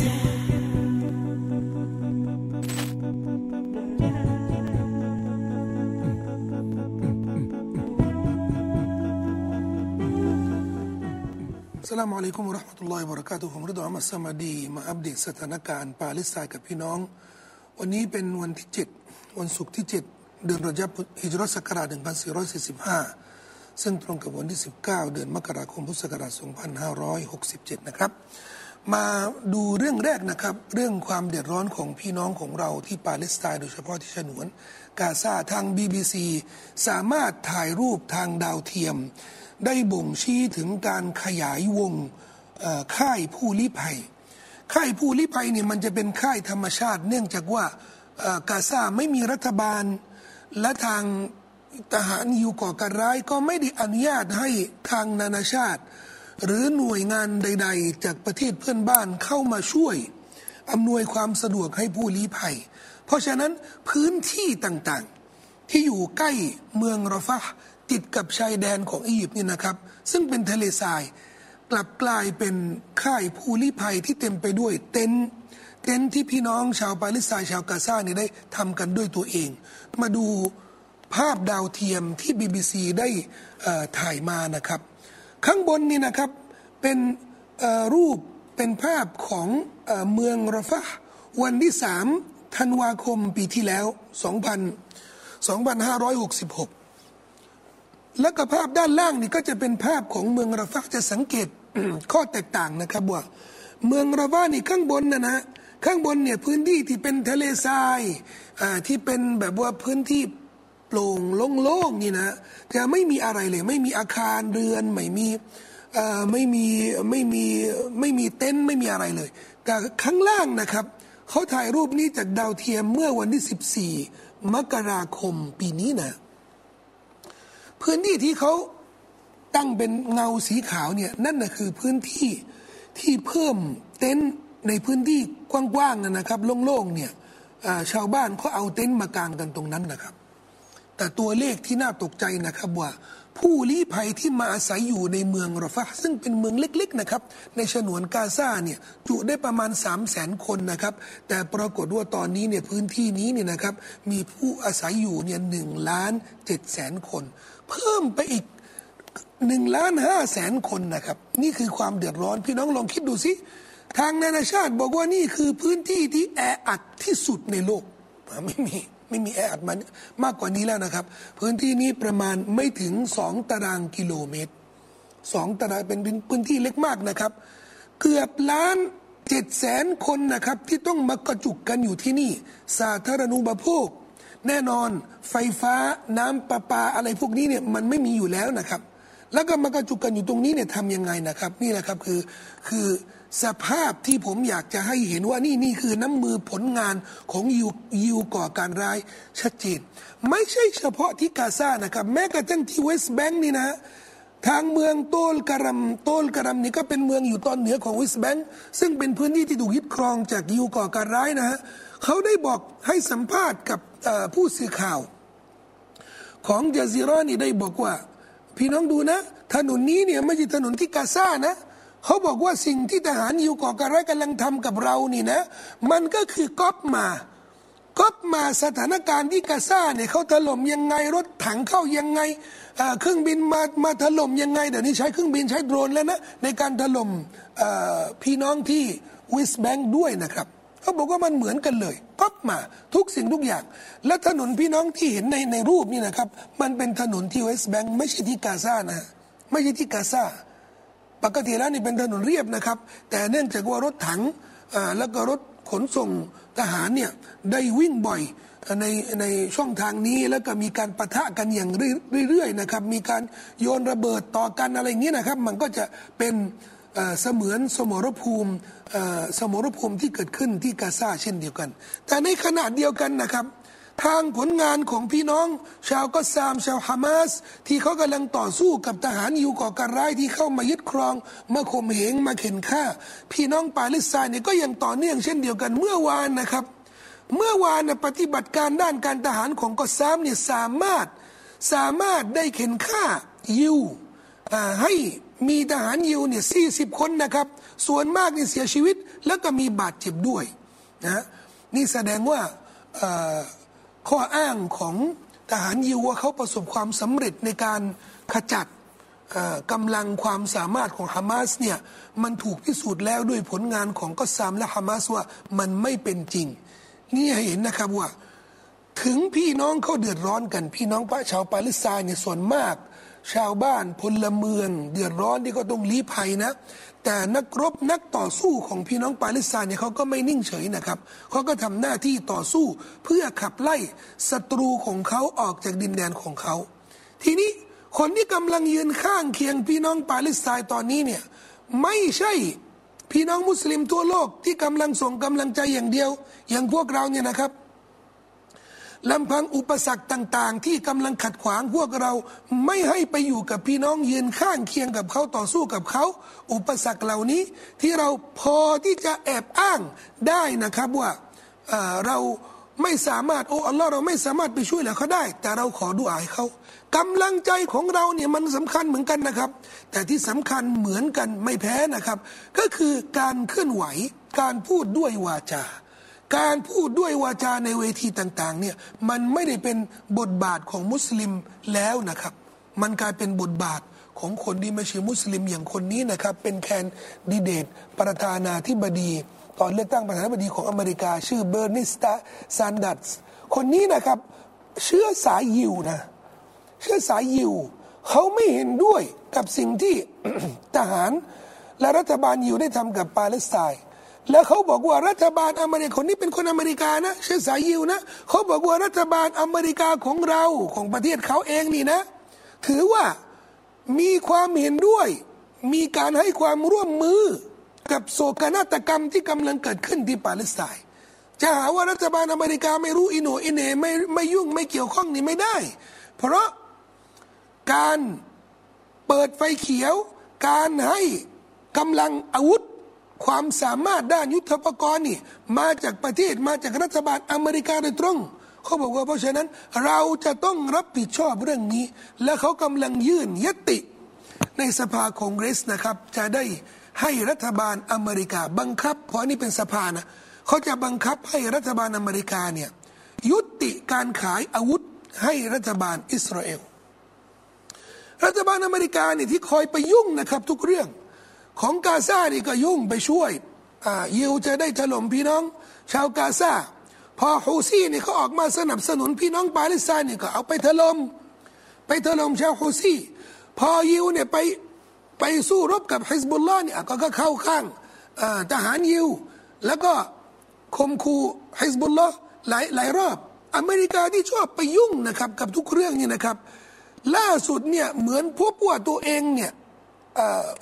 อัสลามุ อะลัยกุม วะเราะห์มะตุลลอฮิ วะบะเราะกาตุฮ์ ผมรดอ อัมซะมะดีมาอัปเดตสถานการณ์ปาเลสไตน์กับพี่น้องวันนี้เป็นวันที่7วันศุกร์ที่7เดือนรอญับฮิจเราะห์ศักราช1445ซึ่งตรงกับวันที่19เดือนมกราคมพุทธศักราช2567นะครับมาดูเรื่องแรกนะครับเรื่องความเดือดร้อนของพี่น้องของเราที่ปาเลสไตน์โดยเฉพาะที่ฉนวนกาซาทาง BBC สามารถถ่ายรูปทางดาวเทียมได้บ่งชี้ถึงการขยายวงค่ายผู้ลี้ภัยเนี่ยมันจะเป็นค่ายธรรมชาติเนื่องจากว่ากาซาไม่มีรัฐบาลและทางทหารยิวก่อการร้ายก็ไม่ได้อนุญาตให้ทางนานาชาติหรือหน่วยงานใดๆจากประเทศเพื่อนบ้านเข้ามาช่วยอำนวยความสะดวกให้ผู้ลี้ภัยเพราะฉะนั้นพื้นที่ต่างๆที่อยู่ใกล้เมืองรอฟาห์ติดกับชายแดนของอียิปต์นี่นะครับซึ่งเป็นทะเลทรายกลับกลายเป็นค่ายผู้ลี้ภัยที่เต็มไปด้วยเต็นท์ที่พี่น้องชาวปาเลสไตน์ชาวกาซานี่ได้ทำกันด้วยตัวเองมาดูภาพดาวเทียมที่ BBC ได้ถ่ายมานะครับข้างบนนี่นะครับเป็นรูปเป็นภาพของเมืองรอฟาห์วันที่3ธันวาคมปีที่แล้ว2566และก็ภาพด้านล่างนี่ก็จะเป็นภาพของเมืองรอฟาห์จะสังเกต ข้อแตกต่างนะครับว่าเมืองรอฟาห์นี่ข้างบนนะข้างบนเนี่ยพื้นที่ที่เป็นทะเลทรายที่เป็นแบบว่าพื้นที่โปร่งโล่งๆนี่นะจะไม่มีอะไรเลยไม่มีอาคารเรือนไม่มีเต็นท์ไม่มีอะไรเลยแต่ข้างล่างนะครับเขาถ่ายรูปนี้จากดาวเทียมเมื่อวันที่14มกราคมปีนี้นะพื้นที่ที่เขาตั้งเป็นเงาสีขาวเนี่ยนั่นนะคือพื้นที่ที่เพิ่มเต็นท์ในพื้นที่กว้างๆนะครับโล่งๆเนี่ยชาวบ้านเขาเอาเต็นท์มากางกันตรงนั้นนะครับแต่ตัวเลขที่น่าตกใจนะครับว่าผู้ลี้ภัยที่มาอาศัยอยู่ในเมืองรอฟาห์ซึ่งเป็นเมืองเล็กๆนะครับในฉนวนกาซาเนี่ยจุได้ประมาณ 300,000 คนนะครับแต่ปรากฏว่าตอนนี้เนี่ยพื้นที่นี้เนี่ยนะครับมีผู้อาศัยอยู่เนี่ย 1,700,000 คนเพิ่มไปอีก 1,500,000 คนนะครับนี่คือความเดือดร้อนพี่น้องลองคิดดูสิทางนานาชาติบอกว่านี่คือพื้นที่ที่แออัดที่สุดในโลกไม่มีแออัดมากกว่านี้แล้วนะครับพื้นที่นี้ประมาณไม่ถึง2ตารางกิโลเมตร2ตารางเป็นพื้นที่เล็กมากนะครับเกือบ1,700,000 คนนะครับที่ต้องมากระจุกกันอยู่ที่นี่สาธารณูปโภคแน่นอนไฟฟ้าน้ำประปาอะไรพวกนี้เนี่ยมันไม่มีอยู่แล้วนะครับแล้วก็มากระจุกกันอยู่ตรงนี้เนี่ยทำยังไงนะครับนี่แหละครับคือสภาพที่ผมอยากจะให้เห็นว่านี่คือน้ำมือผลงานของยิวก่อการร้ายชัดเจนไม่ใช่เฉพาะที่กาซานะครับแม้กระทั่งที่เวสต์แบงค์นี่นะทางเมืองโตลกะรัมนี่ก็เป็นเมืองอยู่ตอนเหนือของเวสต์แบงค์ซึ่งเป็นพื้นที่ที่ถูกยึดครองจากยิวก่อการร้ายนะฮะเขาได้บอกให้สัมภาษณ์กับผู้สื่อข่าวของจาซีเราะห์นี่ได้บอกว่าพี่น้องดูนะถนนนี้เนี่ยไม่ใช่ถนนที่กาซานะเขาบอกว่าสิ่งที่ทหารยิวก่อการร้ายกำลังทำกับเรานี่นะมันก็คือก๊อปมาสถานการณ์ที่กาซาเนี่ยเขาถล่มยังไงรถถังเข้ายังไงเครื่องบินมาถล่มยังไงเดี๋ยวนี้ใช้เครื่องบินใช้โดรนแล้วนะในการถล่มพี่น้องที่เวสต์แบงค์ด้วยนะครับเขาบอกว่ามันเหมือนกันเลยก๊อปมาทุกสิ่งทุกอย่างและถนนพี่น้องที่เห็นในรูปนี่นะครับมันเป็นถนนที่เวสต์แบงค์ไม่ใช่ที่กาซานะไม่ใช่ที่กาซาปกติแล้วนี่เป็นถนนเรียบนะครับแต่เนื่องจากว่ารถถังแล้วก็รถขนส่งทหารเนี่ยได้วิ่งบ่อยในช่องทางนี้แล้วก็มีการปะทะกันอย่างเรื่อยๆนะครับมีการโยนระเบิดต่อกันอะไรอย่างนี้นะครับมันก็จะเป็นเสมือนสมรภูมิที่เกิดขึ้นที่กาซาเช่นเดียวกันแต่ในขณะเดียวกันนะครับทางผลงานของพี่น้องชาวกัสซามชาวฮามาสที่เขากำลังต่อสู้กับทหารยิวก่อการร้ายที่เข้ามายึดครองมาข่มเหงมาเข็นฆ่าพี่น้องปาเลสไตน์เนี่ยก็ยังต่อเนื่องเช่นเดียวกันเมื่อวานปฏิบัติการด้านการทหารของกัสซามเนี่ยสามารถได้เข็นฆ่ายิวให้ มีทหารยิวเนี่ย40 คนนะครับส่วนมากนี่เสียชีวิตแล้วก็มีบาดเจ็บด้วยนะนี่แสดงว่าข้ออ้างของทหารยิวว่าเขาประสบความสำเร็จในการขจัดกำลังความสามารถของฮามาสเนี่ยมันถูกพิสูจน์แล้วด้วยผลงานของกษัตริย์และฮามาสว่ามันไม่เป็นจริงนี่ให้เห็นนะครับว่าถึงพี่น้องเขาเดือดร้อนกันพี่น้องชาวปาเลสไตน์เนี่ยส่วนมากชาวบ้านพลเมืองเดือดร้อนที่ก็ต้องลี้ภัยนะแต่นักรบนักต่อสู้ของพี่น้องปาเลสไตน์เนี่ยเขาก็ไม่นิ่งเฉยนะครับเขาก็ทำหน้าที่ต่อสู้เพื่อขับไล่ศัตรูของเขาออกจากดินแดนของเขาทีนี้คนที่กำลังยืนข้างเคียงพี่น้องปาเลสไตน์ตอนนี้เนี่ยไม่ใช่พี่น้องมุสลิมทั่วโลกที่กำลังส่งกำลังใจอย่างเดียวอย่างพวกเราเนี่ยนะครับลำพังอุปสรรคต่างๆที่กำลังขัดขวางพวกเราไม่ให้ไปอยู่กับพี่น้องยืนข้างเคียงกับเขาต่อสู้กับเขาอุปสรรคเหล่านี้ที่เราพอที่จะแอบอ้างได้นะครับว่าเราไม่สามารถอัลลอฮ์เราไม่สามารถไปช่วยเหลือเขาได้แต่เราขอดุอาให้เขากำลังใจของเราเนี่ยมันสำคัญเหมือนกันนะครับแต่ที่สำคัญเหมือนกันไม่แพ้นะครับก็คือการเคลื่อนไหวการพูดด้วยวาจาการพูดด้วยวาจาในเวทีต่างๆเนี่ยมันไม่ได้เป็นบทบาทของมุสลิมแล้วนะครับมันกลายเป็นบทบาทของคนที่ไม่ใช่มุสลิมอย่างคนนี้นะครับเป็นแคนดิเดตประธานาธิบดีตอนเลือกตั้งประธานาธิบดีของอเมริกาชื่อเบอร์นิสตาแซนดัสคนนี้นะครับเชื้อสายยิวนะเชื้อสายยิวเขาไม่เห็นด้วยกับสิ่งที่ ทหารและรัฐบาลยิวได้ทำกับปาเลสไตน์แล้วเขาบอกว่ารัฐบาลอเมริกาคนนี้เป็นคนอเมริกานะเชื้อสายยิวนะเขาบอกว่ารัฐบาลอเมริกาของเราของประเทศเขาเองนี่นะถือว่ามีความเห็นด้วยมีการให้ความร่วมมือกับโศกนาฏกรรมที่กำลังเกิดขึ้นที่ปาเลสไตน์จะหาว่ารัฐบาลอเมริกาไม่รู้อิโหน่อิเหน่ไม่ยุ่งไม่เกี่ยวข้องนี่ไม่ได้เพราะการเปิดไฟเขียวการให้กำลังอาวุธความสามารถด้านยุทธปกรณ์นี่มาจากประเทศมาจากรัฐบาลอเมริกาโดยตรงเขาบอกว่าเพราะฉะนั้นเราจะต้องรับผิดชอบเรื่องนี้และเขากำลังยื่นยติในสภาคองเกรสนะครับจะได้ให้รัฐบาลอเมริกาบังคับเพราะนี่เป็นสภานะเขาจะบังคับให้รัฐบาลอเมริกาเนี่ยยุติการขายอาวุธให้รัฐบาลอิสราเอลรัฐบาลอเมริกาเนี่ยที่คอยไปยุ่งนะครับทุกเรื่องของกาซานี่ก็ยุ่งไปช่วยยิวจะได้ถล่มพี่น้องชาวกาซาพอฮูซี่นี่เขาออกมาสนับสนุนพี่น้องปาเลสไตน์นี่ก็เอาไปถล่มชาวฮูซี่พอยิวเนี่ยไปสู้รบกับฮิซบุลลอห์เนี่ยก็เข้าข้างทหารยิวแล้วก็ข่มขู่ฮิซบุลลอห์หลายรอบอเมริกาที่ชอบไปยุ่งนะครับกับทุกเรื่องนี่นะครับล่าสุดเนี่ยเหมือนพบว่าตัวเองเนี่ย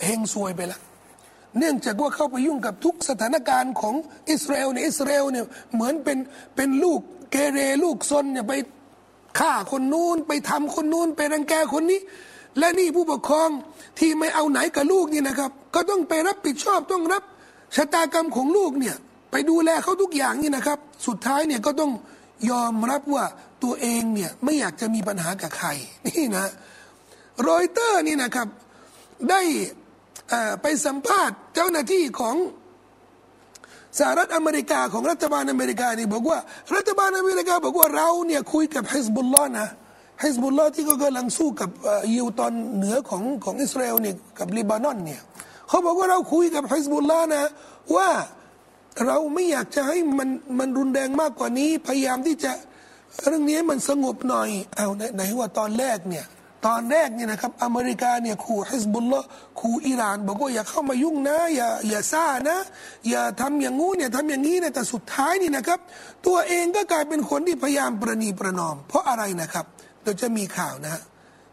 เฮงซวยไปแล้วเนื่องจากว่าเข้าไปยุ่งกับทุกสถานการณ์ของอิสราเอลในอิสราเอลเนี่ยเหมือนเป็นลูกเกเรลูกซนเนี่ยไปฆ่าคนนู้นไปทำคนนู้นไปรังแกคนนี้และนี่ผู้ปกครองที่ไม่เอาไหนกับลูกนี่นะครับก็ต้องไปรับผิดชอบต้องรับชะตากรรมของลูกเนี่ยไปดูแลเขาทุกอย่างนี่นะครับสุดท้ายเนี่ยก็ต้องยอมรับว่าตัวเองเนี่ยไม่อยากจะมีปัญหากับใครนี่นะรอยเตอร์นี่นะครับได้ไปสัมภาษณ์เจ้าหน้าที่ของสหรัฐอเมริกาของรัฐบาลอเมริกานี่บอกว่ารัฐบาลอเมริกาบอกว่าเราเนี่ยคุยกับฮิซบุลลอห์นะฮิซบุลลอห์ที่ก็กำลังสู้กับยิวตอนเหนือของอิสราเอลเนี่ยกับเลบานอนเนี่ยเขาบอกว่าเราคุยกับฮิซบุลลอห์นะว่าเราไม่อยากจะให้มันรุนแรงมากกว่านี้พยายามที่จะเรื่องนี้มันสงบหน่อยเอาไหนว่าตอนแรกเนี่ยนะครับอเมริกาเนี่ยขู่ฮิซบุลลอห์ขู่อิหร่านบอกว่าอย่าเข้ามายุ่งนะอย่าซ่านะอย่าทำอย่างงู้นอย่าทำอย่างนี้นะแต่สุดท้ายนี่นะครับตัวเองก็กลายเป็นคนที่พยายามประนีประนอมเพราะอะไรนะครับเดี๋ยวจะมีข่าวนะฮะ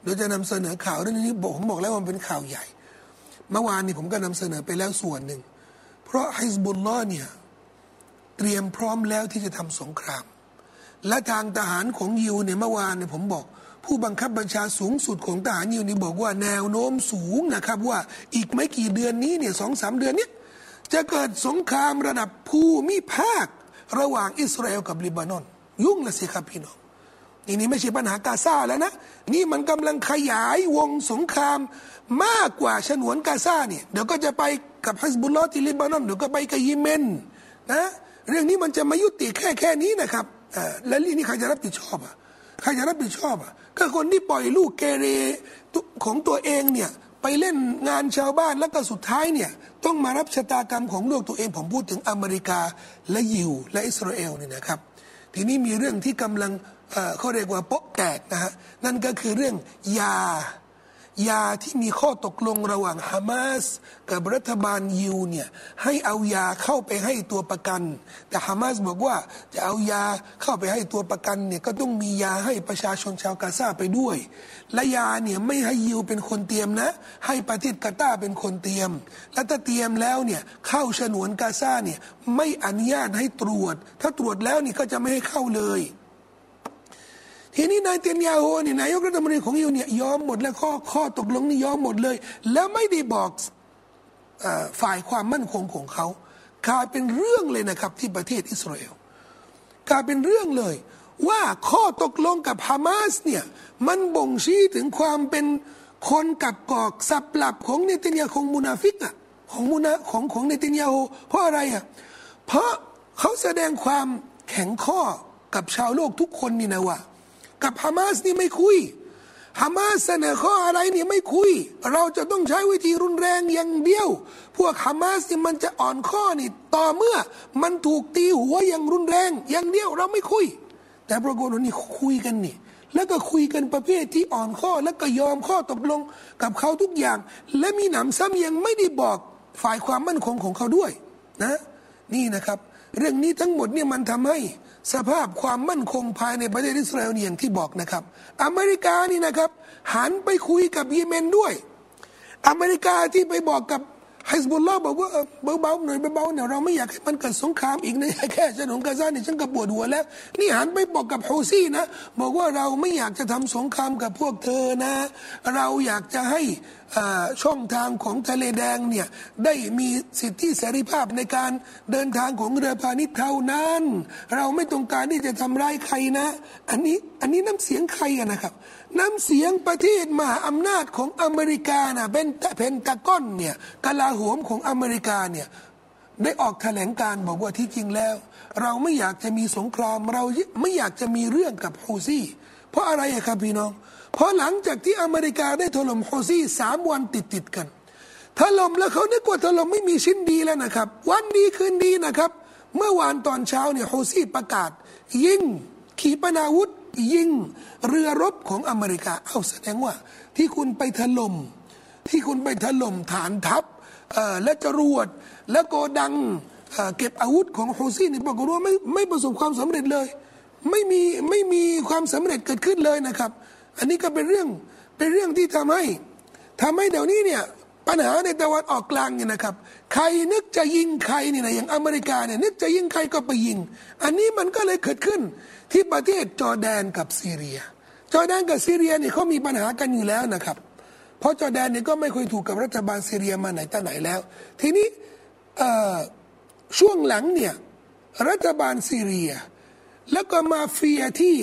เดี๋ยวจะนำเสนอข่าวเรื่องนี้ผมบอกแล้วมันเป็นข่าวใหญ่เมื่อวานนี้ผมก็นำเสนอไปแล้วส่วนหนึ่งเพราะฮิซบุลลอห์เนี่ยเตรียมพร้อมแล้วที่จะทำสงครามและทางทหารของยิวเนี่ยเมื่อวานเนี่ยผมบอกผู้บังคับบัญชาสูงสุดของทหารยิวนี่บอกว่าแนวโน้มสูงนะครับว่าอีกไม่กี่เดือนนี้เนี่ย 2-3 เดือนนี้จะเกิดสงครามระดับภูมิภาคระหว่างอิสราเอลกับเลบานอนยุ่งละสิครับพี่น้อง นี่ไม่ใช่ปัญหากาซาแล้วนะนี่มันกำลังขยายวงสงครามมากกว่าฉนวนกาซาเนี่ยเดี๋ยวก็จะไปกับฮัซบุลลอฮ์ที่เลบานอนเดี๋ยวก็ไปกับเยเมนนะเรื่องนี้มันจะมายุติแค่นี้นะครับและเรื่องนี้ใครจะรับผิดชอบอ่ะใครจะรับผิดชอบอ่ะก็คนที่ปล่อยลูกเกเรของตัวเองเนี่ยไปเล่นงานชาวบ้านแล้วก็สุดท้ายเนี่ยต้องมารับชะตากรรมของลูกตัวเองผมพูดถึงอเมริกาและยิวและอิสราเอลเนี่ยนะครับทีนี้มีเรื่องที่กำลังเขาเรียกว่าโป๊ะแตกนะฮะนั่นก็คือเรื่องยาที่มีข้อตกลงระหว่างฮามาสกับรัฐบาลยิวเนี่ยให้เอายาเข้าไปให้ตัวประกันแต่ฮามาสบอกว่าจะเอายาเข้าไปให้ตัวประกันเนี่ยก็ต้องมียาให้ประชาชนชาวกาซาไปด้วยและยาเนี่ยไม่ให้ยิวเป็นคนเตรียมนะให้ประเทศกาตาร์เป็นคนเตรียมและถ้าเตรียมแล้วเนี่ยเข้าฉนวนกาซาเนี่ยไม่อนุญาตให้ตรวจถ้าตรวจแล้วนี่ก็จะไม่ให้เข้าเลยทีนี้นายเตียนยาโฮเนี่ยนายกรัฐมนตรีของยิวเนี่ยยอมหมดแล้วข้อตกลงนี่ยอมหมดเลยแล้วไม่ได้บอกฝ่ายความมั่นคงของเขากลายเป็นเรื่องเลยนะครับที่ประเทศอิสราเอลกลายเป็นเรื่องเลยว่าข้อตกลงกับฮามาสเนี่ยมันบ่งชี้ถึงความเป็นคนกับกอกสับหลับของเนเตียนยาโฮของมุนาฟิกอะของเนเตียนยาโฮเพราะอะไรอะเพราะเขาแสดงความแข็งข้อกับชาวโลกทุกคนนี่นะว่ากับฮามาสนี่ไม่คุยฮามาสเสนอข้ออะไรนี่ไม่คุยเราจะต้องใช้วิธีรุนแรงอย่างเดียวพวกฮามาสนี่มันจะอ่อนข้อนี่ต่อเมื่อมันถูกตีหัวอย่างรุนแรงอย่างเดียวเราไม่คุยแต่ปรากฏว่านี่คุยกันนี่แล้วก็คุยกันประเภทที่อ่อนข้อแล้วก็ยอมข้อตกลงกับเขาทุกอย่างและมีหนำซ้ำยังไม่ได้บอกฝ่ายความมั่นคงของเขาด้วยนะนี่นะครับเรื่องนี้ทั้งหมดเนี่ยมันทำให้สภาพความมั่นคงภายในประเทศอิสราเอลอย่างที่บอกนะครับอเมริกานี่นะครับหันไปคุยกับเยเมนด้วยอเมริกาที่ไปบอกกับฮิซบุลลอฮ์บอกว่าเบาๆหน่อยเบาๆเนี่ยเราไม่อยากให้มันเกิดสงครามอีกนะแค่ฉนวนกาซาเนี่ยฉันก็ปวดหัวแล้วนี่หันไปบอกกับฮูซี่นะบอกว่าเราไม่อยากจะทำสงครามกับพวกเธอนะเราอยากจะให้ช่องทางของทะเลแดงเนี่ยได้มีสิทธิเสรีภาพในการเดินทางของเรือพาณิชย์เท่านั้นเราไม่ต้องการที่จะทำร้ายใครนะอันนี้น้ำเสียงใครอะนะครับน้ำเสียงประเทศมหาอำนาจของอเมริกานะเป็นเพนตากอนเนี่ยกลาโหมของอเมริกาเนี่ยได้ออกแถลงการบอกว่าที่จริงแล้วเราไม่อยากจะมีสงครามเราไม่อยากจะมีเรื่องกับฮูซี่เพราะอะไรอะครับพี่น้องเพราะหลังจากที่อเมริกาได้ถล่มฮูซี่3วันติดกันถล่มแล้วเขานึกว่าถล่มไม่มีชิ้นดีแล้วนะครับวันดีคืนดีนะครับเมื่อวานตอนเช้าเนี่ยฮูซี่ประกาศยิงขีปนาวุธยิงเรือรบของอเมริกาเอาแสดงว่าที่คุณไปถล่มฐานทัพและจรวดและโกดังเก็บอาวุธของฮูซี่นี่ปรากฏว่าไม่ประสบความสำเร็จเลยไม่มีความสำเร็จเกิดขึ้นเลยนะครับอันนี้ก็เป็นเรื่องที่ทำให้เดี๋ยวนี้เนี่ยปัญหาในตะวันออกกลางเนี่ยนะครับใครนึกจะยิงใครเนี่ยนะอย่างอเมริกาเนี่ยนึกจะยิงใครก็ไปยิงอันนี้มันก็เลยเกิดขึ้นที่ประเทศจอร์แดนกับซีเรียเนี่ยเขามีปัญหากันอยู่แล้วนะครับเพราะจอร์แดนเนี่ยก็ไม่ค่อยถูกกับรัฐบาลซีเรียมาไหนแต่ไหนแล้วทีนี้ช่วงหลังเนี่ยรัฐบาลซีเรียแล้วก็มาเฟียที่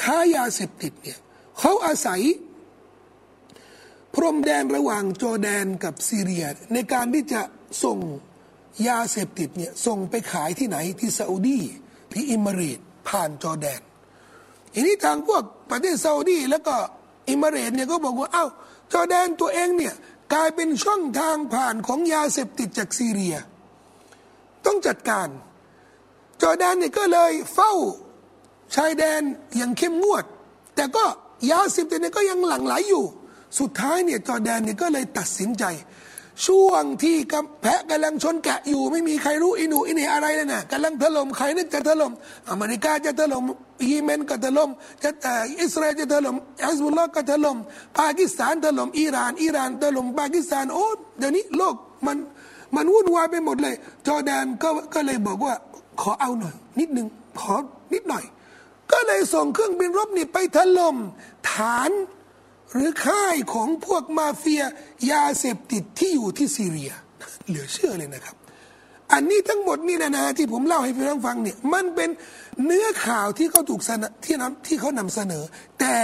ค้ายาเสพติดเนี่ยเขาอาศัยพรมแดนระหว่างจอร์แดนกับซีเรียในการที่จะส่งยาเสพติดเนี่ยส่งไปขายที่ไหนที่ซาอุดีที่อิมิเรตผ่านจอร์แดนอันนี้ทางพวกประเทศซาอุดีแล้วก็อิมิเรตเนี่ยก็บอกว่าเอ้าจอร์แดนตัวเองเนี่ยกลายเป็นช่องทางผ่านของยาเสพติดจากซีเรียต้องจัดการจอร์แดนเนี่ยก็เลยเฝ้าชายแดนอย่างเข้มงวดแต่ก็ยาเสพติดเนี่ยก็ยังหลั่งไหลอยู่สุดท้ายเนี่ยจอร์แดนเนี่ยก็เลยตัดสินใจช่วงที่แพะกำลังชนแกะอยู่ไม่มีใครรู้อินูอินอะไรเลยนะกำลังถล่มใครนึกจะถล่มอเมริกาจะถล่มเยเมนก็ถล่มอิสราเอลจะถล่มอัสบุลลอฮ์ก็ถล่มปากีสถานถล่มอิหร่านถล่มปากีสถานโอ้เดี๋ยวนี้โลกมันวุ่นวายไปหมดเลยจอร์แดนก็เลยบอกว่าขอเอาหน่อยนิดนึงขอนิดหน่อยก็เลยส่งเครื่องบินรบนี่ไปถล่มฐานหรือค่ายของพวกมาเฟียยาเสพติดที่อยู่ที่ซีเรียเหลือเชื่อเลยนะครับ อันนี้ทั้งหมดนี่นะที่ผมเล่าให้พี่น้องฟังเนี่ยมันเป็นเนื้อข่าวที่เขาถูกที่เขานำเสนอแต่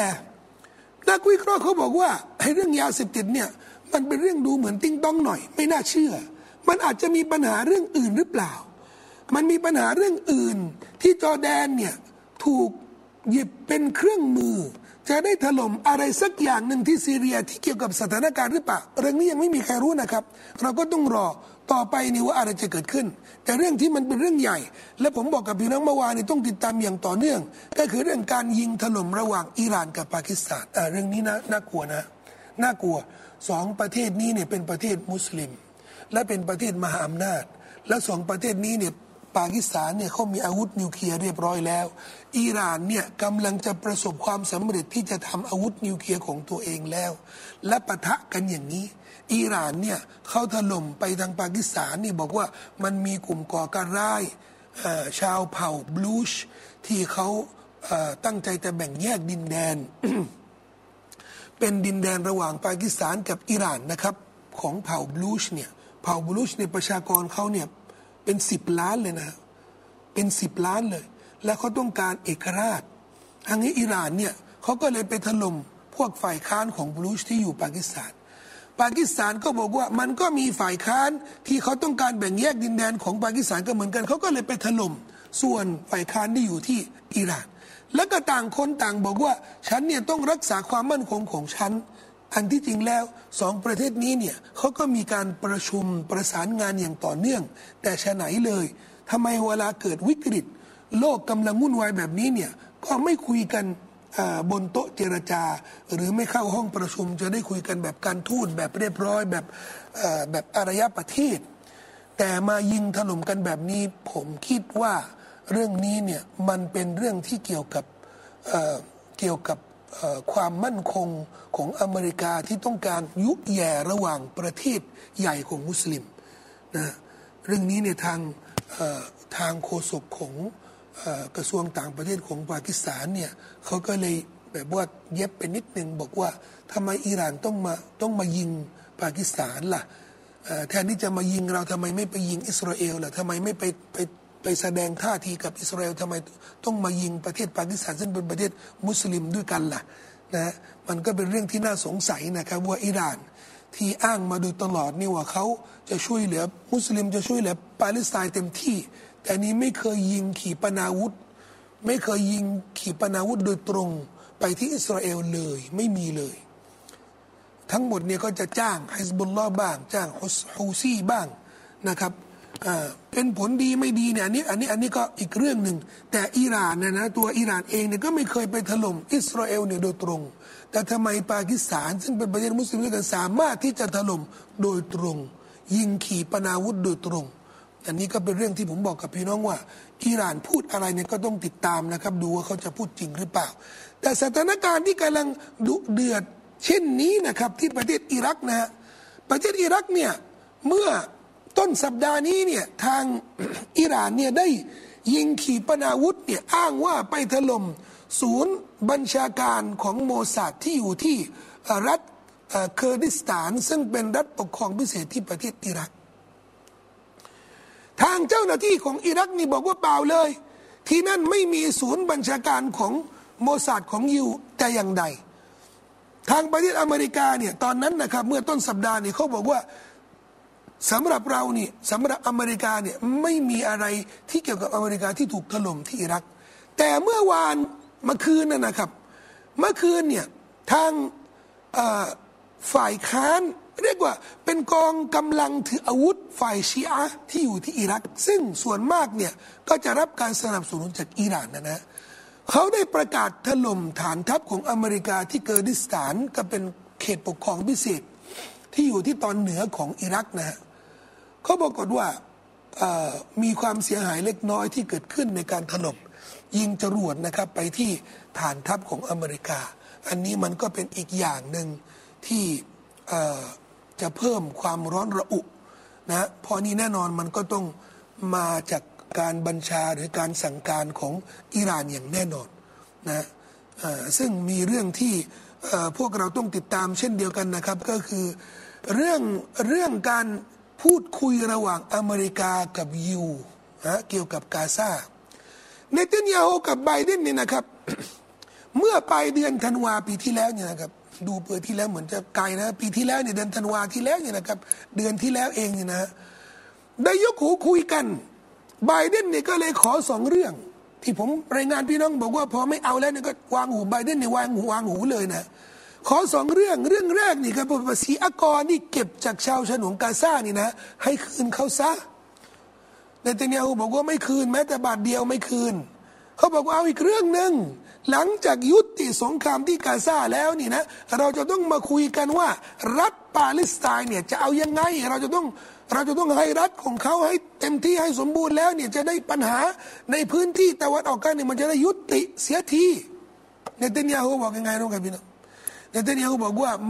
นักวิเคราะห์เขาบอกว่าให้เรื่องยาเสพติดเนี่ยมันเป็นเรื่องดูเหมือนติ้งต้องหน่อยไม่น่าเชื่อมันอาจจะมีปัญหาเรื่องอื่นหรือเปล่ามันมีปัญหาเรื่องอื่นที่จอร์แดนเนี่ยถูกหยิบเป็นเครื่องมือจะได้ถล่มอะไรสักอย่างหนึ่งที่ซีเรียที่เกี่ยวกับสถานการณ์หรือเปล่าเรื่องนี้ยังไม่มีใครรู้นะครับเราก็ต้องรอต่อไปนี่ว่าอะไรจะเกิดขึ้นแต่เรื่องที่มันเป็นเรื่องใหญ่และผมบอกกับพี่น้องเมื่อวานนี่ต้องติดตามอย่างต่อเนื่องก็คือเรื่องการยิงถล่มระหว่างอิหร่านกับปากีสถานเรื่องนี้น่ากลัวนะน่ากลัวสองประเทศนี้เนี่ยเป็นประเทศมุสลิมและเป็นประเทศมหาอำนาจและสองประเทศนี้เนี่ยปากีสถานเนี่ยเขามีอาวุธนิวเคลียร์เรียบร้อยแล้วอิหร่านเนี่ยกำลังจะประสบความสำเร็จที่จะทำอาวุธนิวเคลียร์ของตัวเองแล้วและปะทะกันอย่างนี้อิหร่านเนี่ยเขาถล่มไปทางปากีสถานนี่บอกว่ามันมีกลุ่มก่อการร้ายชาวเผ่าบลูชที่เขาตั้งใจจะแบ่งแยกดินแดน เป็นดินแดนระหว่างปากีสถานกับอิหร่านนะครับของเผ่าบลูชเนี่ยเผ่าบลูชในประชากรเขาเนี่ยเป็น10ล้านเลยนะเป็น10ล้านเลยและเขาต้องการเอกราชทางนี้อิหร่านเนี่ยเขาก็เลยไปถล่มพวกฝ่ายค้านของบลูชที่อยู่ปากีสถานปากีสถานก็บอกว่ามันก็มีฝ่ายค้านที่เขาต้องการแบ่งแยกดินแดนของปากีสถานก็เหมือนกันเขาก็เลยไปถล่มส่วนฝ่ายค้านที่อยู่ที่อิหร่านแล้วก็ต่างคนต่างบอกว่าฉันเนี่ยต้องรักษาความมั่นคงของฉันอันที่จริงแล้วสองประเทศนี้เนี่ยเขาก็มีการประชุมประสานงานอย่างต่อเนื่องแต่ชะไหนเลยทำไมเวลาเกิดวิกฤตโลกกำลังวุ่นวายแบบนี้เนี่ยก็ไม่คุยกันบนโต๊ะเจรจาหรือไม่เข้าห้องประชุมจะได้คุยกันแบบการทูตแบบเรียบร้อยแบบอารยประเทศแต่มายิงถล่มกันแบบนี้ผมคิดว่าเรื่องนี้เนี่ยมันเป็นเรื่องที่เกี่ยวกับความมั่นคงของอเมริกาที่ต้องการยุแย่ระหว่างประเทศใหญ่ของมุสลิมนะเรื่องนี้เนี่ยทางโฆษกของกระทรวงต่างประเทศของปากีสถานเนี่ยเขาก็เลยแบบว่าเย็บไปนิดนึงบอกว่าทำไมอิหร่านต้องมายิงปากีสถานล่ะแทนที่จะมายิงเราทำไมไม่ไปยิงอิสราเอลล่ะทำไมไม่ไปแสดงท่าทีกับอิสราเอลทำไมต้องมายิงประเทศปากีสถานซึ่งเป็นประเทศมุสลิมด้วยกันล่ะนะมันก็เป็นเรื่องที่น่าสงสัยนะครับว่าอิหร่านที่อ้างมาโดยตลอดนี่ว่าเขาจะช่วยเหลือมุสลิมจะช่วยเหลือปาเลสไตน์เต็มที่แต่นี้ไม่เคยยิงขีปนาวุธโดยตรงไปที่อิสราเอลเลยไม่มีเลยทั้งหมดเนี่ยก็จะจ้างฮิซบุลลอฮ์บ้างจ้างฮูซีบ้างนะครับเป็นผลดีไม่ดีเนี่ยอันนี้ก็อีกเรื่องหนึ่งแต่อิหร่านนะตัวอิหร่านเองเนี่ยก็ไม่เคยไปถล่มอิสราเอลเนี่ยโดยตรงแต่ทำไมปากีสถานซึ่งเป็นประเทศมุสลิมด้วยกันสามารถที่จะถล่มโดยตรงยิงขีปนาวุธโดยตรงอันนี้ก็เป็นเรื่องที่ผมบอกกับพี่น้องว่าอิหร่านพูดอะไรเนี่ยก็ต้องติดตามนะครับดูว่าเขาจะพูดจริงหรือเปล่าแต่สถานการณ์ที่กำลังดุเดือดเช่นนี้นะครับที่ประเทศอิรักนะฮะประเทศอิรักเนี่ยเมื่อต้นสัปดาห์นี้เนี่ยทางอิหร่านเนี่ยได้ยิงขีปนาวุธเนี่ยอ้างว่าไปถล่มศูนย์บัญชาการของโมซาดที่อยู่ที่รัฐเคอร์ดิสถานซึ่งเป็นรัฐปกครองพิเศษที่ประเทศอิรักทางเจ้าหน้าที่ของอิรักนี่บอกว่าเปล่าเลยที่นั่นไม่มีศูนย์บัญชาการของโมซาดของยูแต่อย่างใดทางประเทศอเมริกาเนี่ยตอนนั้นนะครับเมื่อต้นสัปดาห์นี่เขาบอกว่าสำหรับเราเนี่ยสำหรับอเมริกาเนี่ยไม่มีอะไรที่เกี่ยวกับอเมริกาที่ถูกถล่มที่อิรักแต่เมื่อวานเมื่อคืนนะครับเมื่อคืนเนี่ยทางฝ่ายค้านเรียกว่าเป็นกองกำลังถืออาวุธฝ่ายชีอะห์ที่อยู่ที่อิรักซึ่งส่วนมากเนี่ยก็จะรับการสนับสนุนจากอิหร่านนะเขาได้ประกาศถล่มฐานทัพของอเมริกาที่เกิร์ดิสถานก็เป็นเขตปกครองพิเศษที่อยู่ที่ตอนเหนือของอิรักนะฮะเขาบอกว่ามีความเสียหายเล็กน้อยที่เกิดขึ้นในการถล่มยิงจรวดนะครับไปที่ฐานทัพของอเมริกาอันนี้มันก็เป็นอีกอย่างหนึ่งที่จะเพิ่มความร้อนระอุนะพอนี้แน่นอนมันก็ต้องมาจากการบัญชาหรือการสั่งการของอิหร่านอย่างแน่นอนนะซึ่งมีเรื่องที่พวกเราต้องติดตามเช่นเดียวกันนะครับก็คือเรื่องการ พูดคุยระหว่างอเมริกากับยูเกี่ยวกับกาซาเนทันยาโฮกับไบเดนเนี่ยนะครับ เมื่อปลายเดือนธันวาปีที่แล้วเนี่ยนะครับดูปีที่แล้วเหมือนจะไกลนะปีที่แล้วเนี่ยเดือนธันวาที่แล้วเนี่ยนะครับเดือนที่แล้วเองเนี่ยนะได้ยกหูคุยกันไบเดนเนี่ยก็เลยขอ2เรื่องที่ผมรายงานพี่น้องบอกว่าพอไม่เอาแล้วเนี่ยก็วางหูไบเดนเนี่ยวางหูเลยนะขอ2เรื่องแรกนี่ครับภาษีอากรนี่เก็บจากชาวฉนวนกาซานี่นะให้คืนเขาซะเนทันยาฮูบอกว่าไม่คืนแม้แต่บาทเดียวไม่คืนเขาบอกว่าเอาอีกเรื่องนึงหลังจากยุติสงครามที่กาซาแล้วนี่นะเราจะต้องมาคุยกันว่ารัฐปาเลสไตน์เนี่ยจะเอายังไงเราจะต้องให้รัฐของเขาให้เต็มที่ให้สมบูรณ์แล้วเนี่ยจะได้ปัญหาในพื้นที่ตะวันออกกลางเนี่ยมันจะได้ยุติเสียทีเนทันยาฮูบอกยังไงรู้กันพี่น้องเนทันยาฮูบอกว่าผ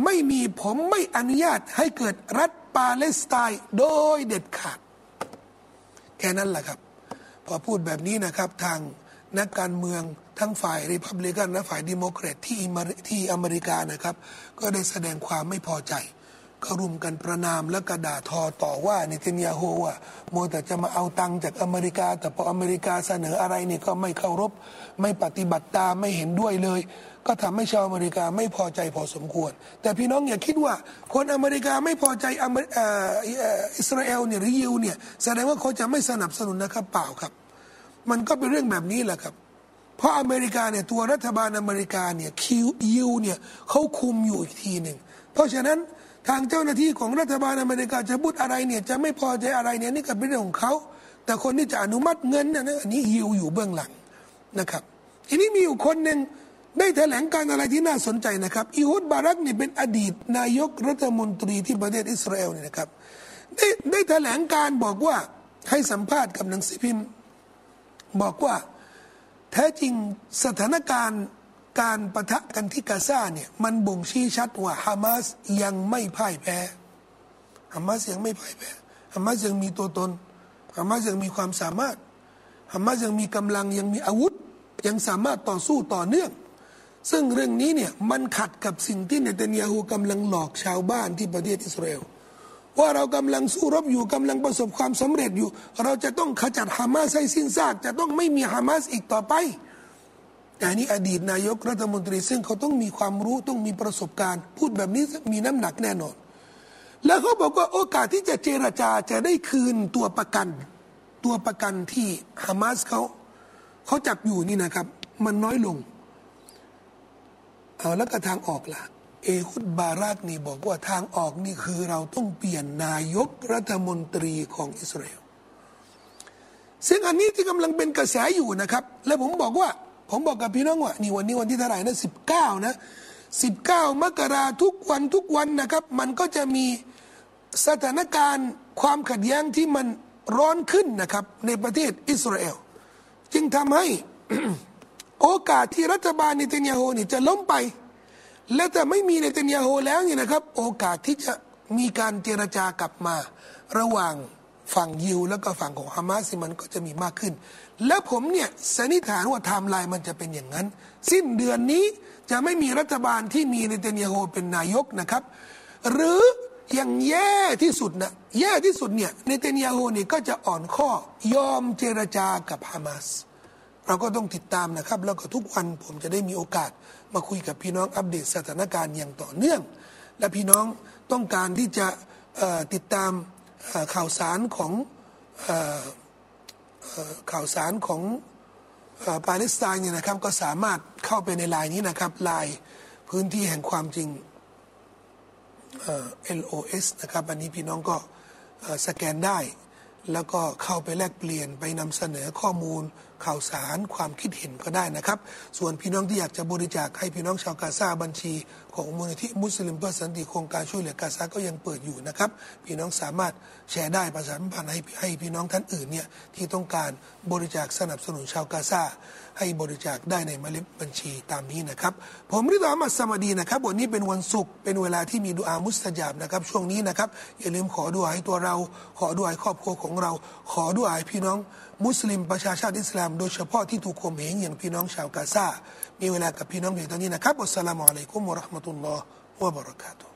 มไม่อนุญาตให้เกิดรัฐปาเลสไตน์โดยเด็ดขาดแค่นั้นแหละครับพอพูดแบบนี้นะครับทางนักการเมืองทั้งฝ่ายรีพับลิกันและฝ่ายดิโมแครตที่อเมริกานะครับก็ได้แสดงความไม่พอใจก็รุมกันประนามและกระด่าทอต่อว่าเนทันยาฮูว่าโมแต่จะมาเอาตังค์จากอเมริกาแต่พออเมริกาเสนออะไรเนี่ยก็ไม่เคารพไม่ปฏิบัติตามไม่เห็นด้วยเลยก็ทำให้ชาวอเมริกาไม่พอใจพอสมควรแต่พี่น้องอย่าคิดว่าคนอเมริกาไม่พอใจอิสราเอลเนี่ยหรือยิวเนี่ยแสดงว่าเขาจะไม่สนับสนุนนะครับเปล่าครับมันก็เป็นเรื่องแบบนี้แหละครับเพราะอเมริกาเนี่ยตัวรัฐบาลอเมริกาเนี่ยยิวเนี่ยเขาคุมอยู่อีกทีหนึ่งเพราะฉะนั้นทางเจ้าหน้าที่ของรัฐบาลอเมริกาจะพูดอะไรเนี่ยจะไม่พอใจอะไรเนี่ยนี่ก็เป็นเรื่องของเขาแต่คนที่จะอนุมัติเงินเนี่ยอันนี้ยิวอยู่เบื้องหลังนะครับทีนี้มีอยู่คนนึงได้แถลงการอะไรที่น่าสนใจนะครับอีฮูดบารักนี่เป็นอดีตนายกรัฐมนตรีที่ประเทศอิสราเอลนี่นะครับได้แถลงการบอกว่าให้สัมภาษณ์กับหนังสือพิมพ์บอกว่าแท้จริงสถานการณ์การปะทะกันที่กาซาเนี่ยมันบ่งชี้ชัดว่าฮามาสยังไม่พ่ายแพ้ฮามาสยังไม่พ่ายแพ้ฮามาสยังมีตัวตนฮามาสยังมีความสามารถฮามาสยังมีกำลังยังมีอาวุธยังสามารถต่อสู้ต่อเนื่องซึ่งเรื่องนี้เนี่ยมันขัดกับสิ่งที่เนทันยาฮูกำลังหลอกชาวบ้านที่ประเทศอิสราเอลว่าเรากำลังสู้รบอยู่กำลังประสบความสำเร็จอยู่เราจะต้องขจัดฮามาสให้สิ้นซากจะต้องไม่มีฮามาสอีกต่อไปแต่นี่อดีตนายกรัฐมนตรีซึ่งเขาต้องมีความรู้ต้องมีประสบการณ์พูดแบบนี้มีน้ำหนักแน่นอนแล้วเขาบอกว่าโอกาสที่จะเจรจาจะได้คืนตัวประกันที่ฮามาสเขาจับอยู่นี่นะครับมันน้อยลงเอาแล้วก็ทางออกล่ะเอฮุดบารักนี่บอกว่าทางออกนี่คือเราต้องเปลี่ยนนายกรัฐมนตรีของอิสราเอลซึ่งอันนี้ที่กำลังเป็นกระแสอยู่นะครับและผมบอกกับพี่น้องว่านี่วันนี้วันที่เท่าไหร่นะ19นะ19มกราทุกวันนะครับมันก็จะมีสถานการณ์ความขัดแย้งที่มันร้อนขึ้นนะครับในประเทศอิสราเอลจึงทำให้ โอกาสที่รัฐบาลเนทันยาฮูนี่จะล้มไปและถ้าไม่มีเนทันยาฮูแล้วเนี่ยนะครับโอกาสที่จะมีการเจรจากลับมาระหว่างฝั่งยิวแล้วก็ฝั่งของฮามาสมันก็จะมีมากขึ้นและผมเนี่ยสันนิษฐานว่าไทม์ไลน์มันจะเป็นอย่างนั้นสิ้นเดือนนี้จะไม่มีรัฐบาลที่มีเนทันยาฮูเป็นนายกนะครับหรืออย่างแย่ที่สุดเนี่ยเนทันยาฮูนี่ก็จะอ่อนข้อยอมเจรจากับฮามาสเราก็ต้องติดตามนะครับแล้วก็ทุกวันผมจะได้มีโอกาสมาคุยกับพี่น้องอัปเดตสถานการณ์อย่างต่อเนื่องและพี่น้องต้องการที่จะติดตามข่าวสารของปาเลสไตน์เนี่ยนะครับก็สามารถเข้าไปในไลน์นี้นะครับไลน์พื้นที่แห่งความจริงLOS นะครับอันนี้พี่น้องก็สแกนได้แล้วก็เข้าไปแลกเปลี่ยนไปนำเสนอข้อมูลข่าวสารความคิดเห็นก็ได้นะครับส่วนพี่น้องที่อยากจะบริจาคให้พี่น้องชาวกาซาบัญชีของมูลนิธิมุสลิมเพื่อสันติโครงการช่วยเหลือกาซาก็ยังเปิดอยู่นะครับพี่น้องสามารถแชร์ได้ประสานผ่านให้พี่น้องท่านอื่นเนี่ยที่ต้องการบริจาคสนับสนุนชาวกาซาให้บริจาคได้ในหมายเลขบัญชีตามนี้นะครับผมริดอมัสสมดีนะครับวันนี้เป็นวันศุกร์เป็นเวลาที่มีดุอามุสตะญาบนะครับช่วงนี้นะครับอย่าลืมขอดุอาให้ตัวเราขอดุอาให้ครอบครัวของเราขอดุอาให้พี่น้องมุสลิมประชาชาติอิสลามโดยเฉพาะที่ถูกข่มเหงอย่างพี่น้องชาวกาซามีเวลากับพี่น้องเพียงเท่านี้นะครับอัสสลามุอะลัยกุมวะเราะห์มะตุลลอฮ์วะบะเราะกาตุฮ์